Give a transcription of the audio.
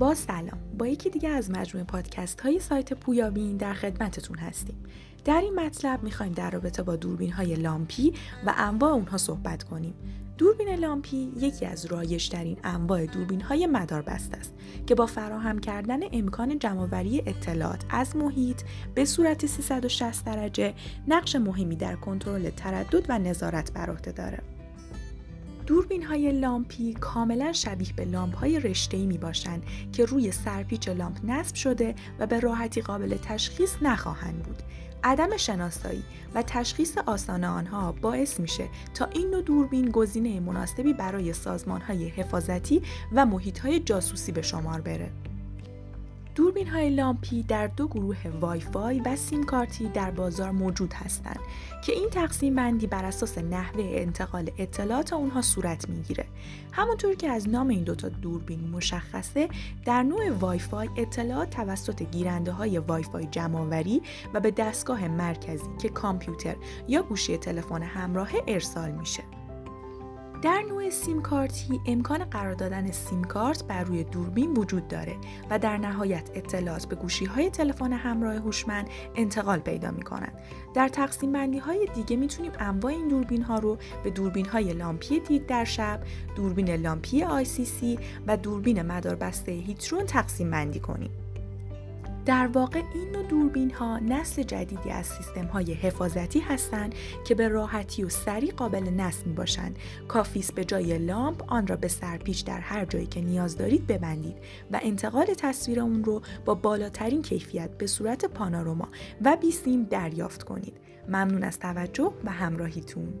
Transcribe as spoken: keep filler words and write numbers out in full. با سلام، با یکی دیگه از مجموعه پادکست های سایت پویابین در خدمتتون هستیم. در این مطلب میخوایم در رابطه با دوربین های لامپی و انواع اونها صحبت کنیم. دوربین لامپی یکی از رایج‌ترین انواع دوربین‌های مداربست است که با فراهم کردن امکان جمع‌آوری اطلاعات از محیط به صورت سیصد و شصت درجه نقش مهمی در کنترل تردد و نظارت بر عهده دارد. دوربین‌های لامپی کاملا شبیه به لامپ‌های رشته‌ای می‌باشند که روی سرپیچ لامپ نصب شده و به راحتی قابل تشخیص نخواهند بود. عدم شناسایی و تشخیص آسان آنها باعث میشه تا این نوع دوربین گزینه مناسبی برای سازمان‌های حفاظتی و محیط‌های جاسوسی به شمار بره. دوربین‌های لامپی در دو گروه وایفای و سیم کارتی در بازار موجود هستند که این تقسیم بندی بر اساس نحوه انتقال اطلاعات اونها صورت میگیره. همونطور که از نام این دوتا دوربین مشخصه، در نوع وایفای اطلاعات توسط گیرنده‌های وایفای جمع‌آوری و به دستگاه مرکزی که کامپیوتر یا گوشی تلفن همراه ارسال میشه. در نوع سیم کارتی امکان قرار دادن سیم کارت بر روی دوربین وجود داره و در نهایت اطلاعات به گوشی‌های تلفن همراه هوشمند انتقال پیدا می‌کنند. در تقسیم بندی‌های دیگه می‌تونیم انواع این دوربین‌ها رو به دوربین‌های لامپی دید در شب، دوربین لامپی آی سی سی و دوربین مداربسته هیترون تقسیم بندی کنیم. در واقع این نوع دوربین ها نسل جدیدی از سیستم های حفاظتی هستند که به راحتی و سریع قابل نصب می باشند. کافیست به جای لامپ آن را به سرپیچ در هر جایی که نیاز دارید ببندید و انتقال تصویر اون رو با بالاترین کیفیت به صورت پانوراما و بی سیم دریافت کنید. ممنون از توجه و همراهیتون.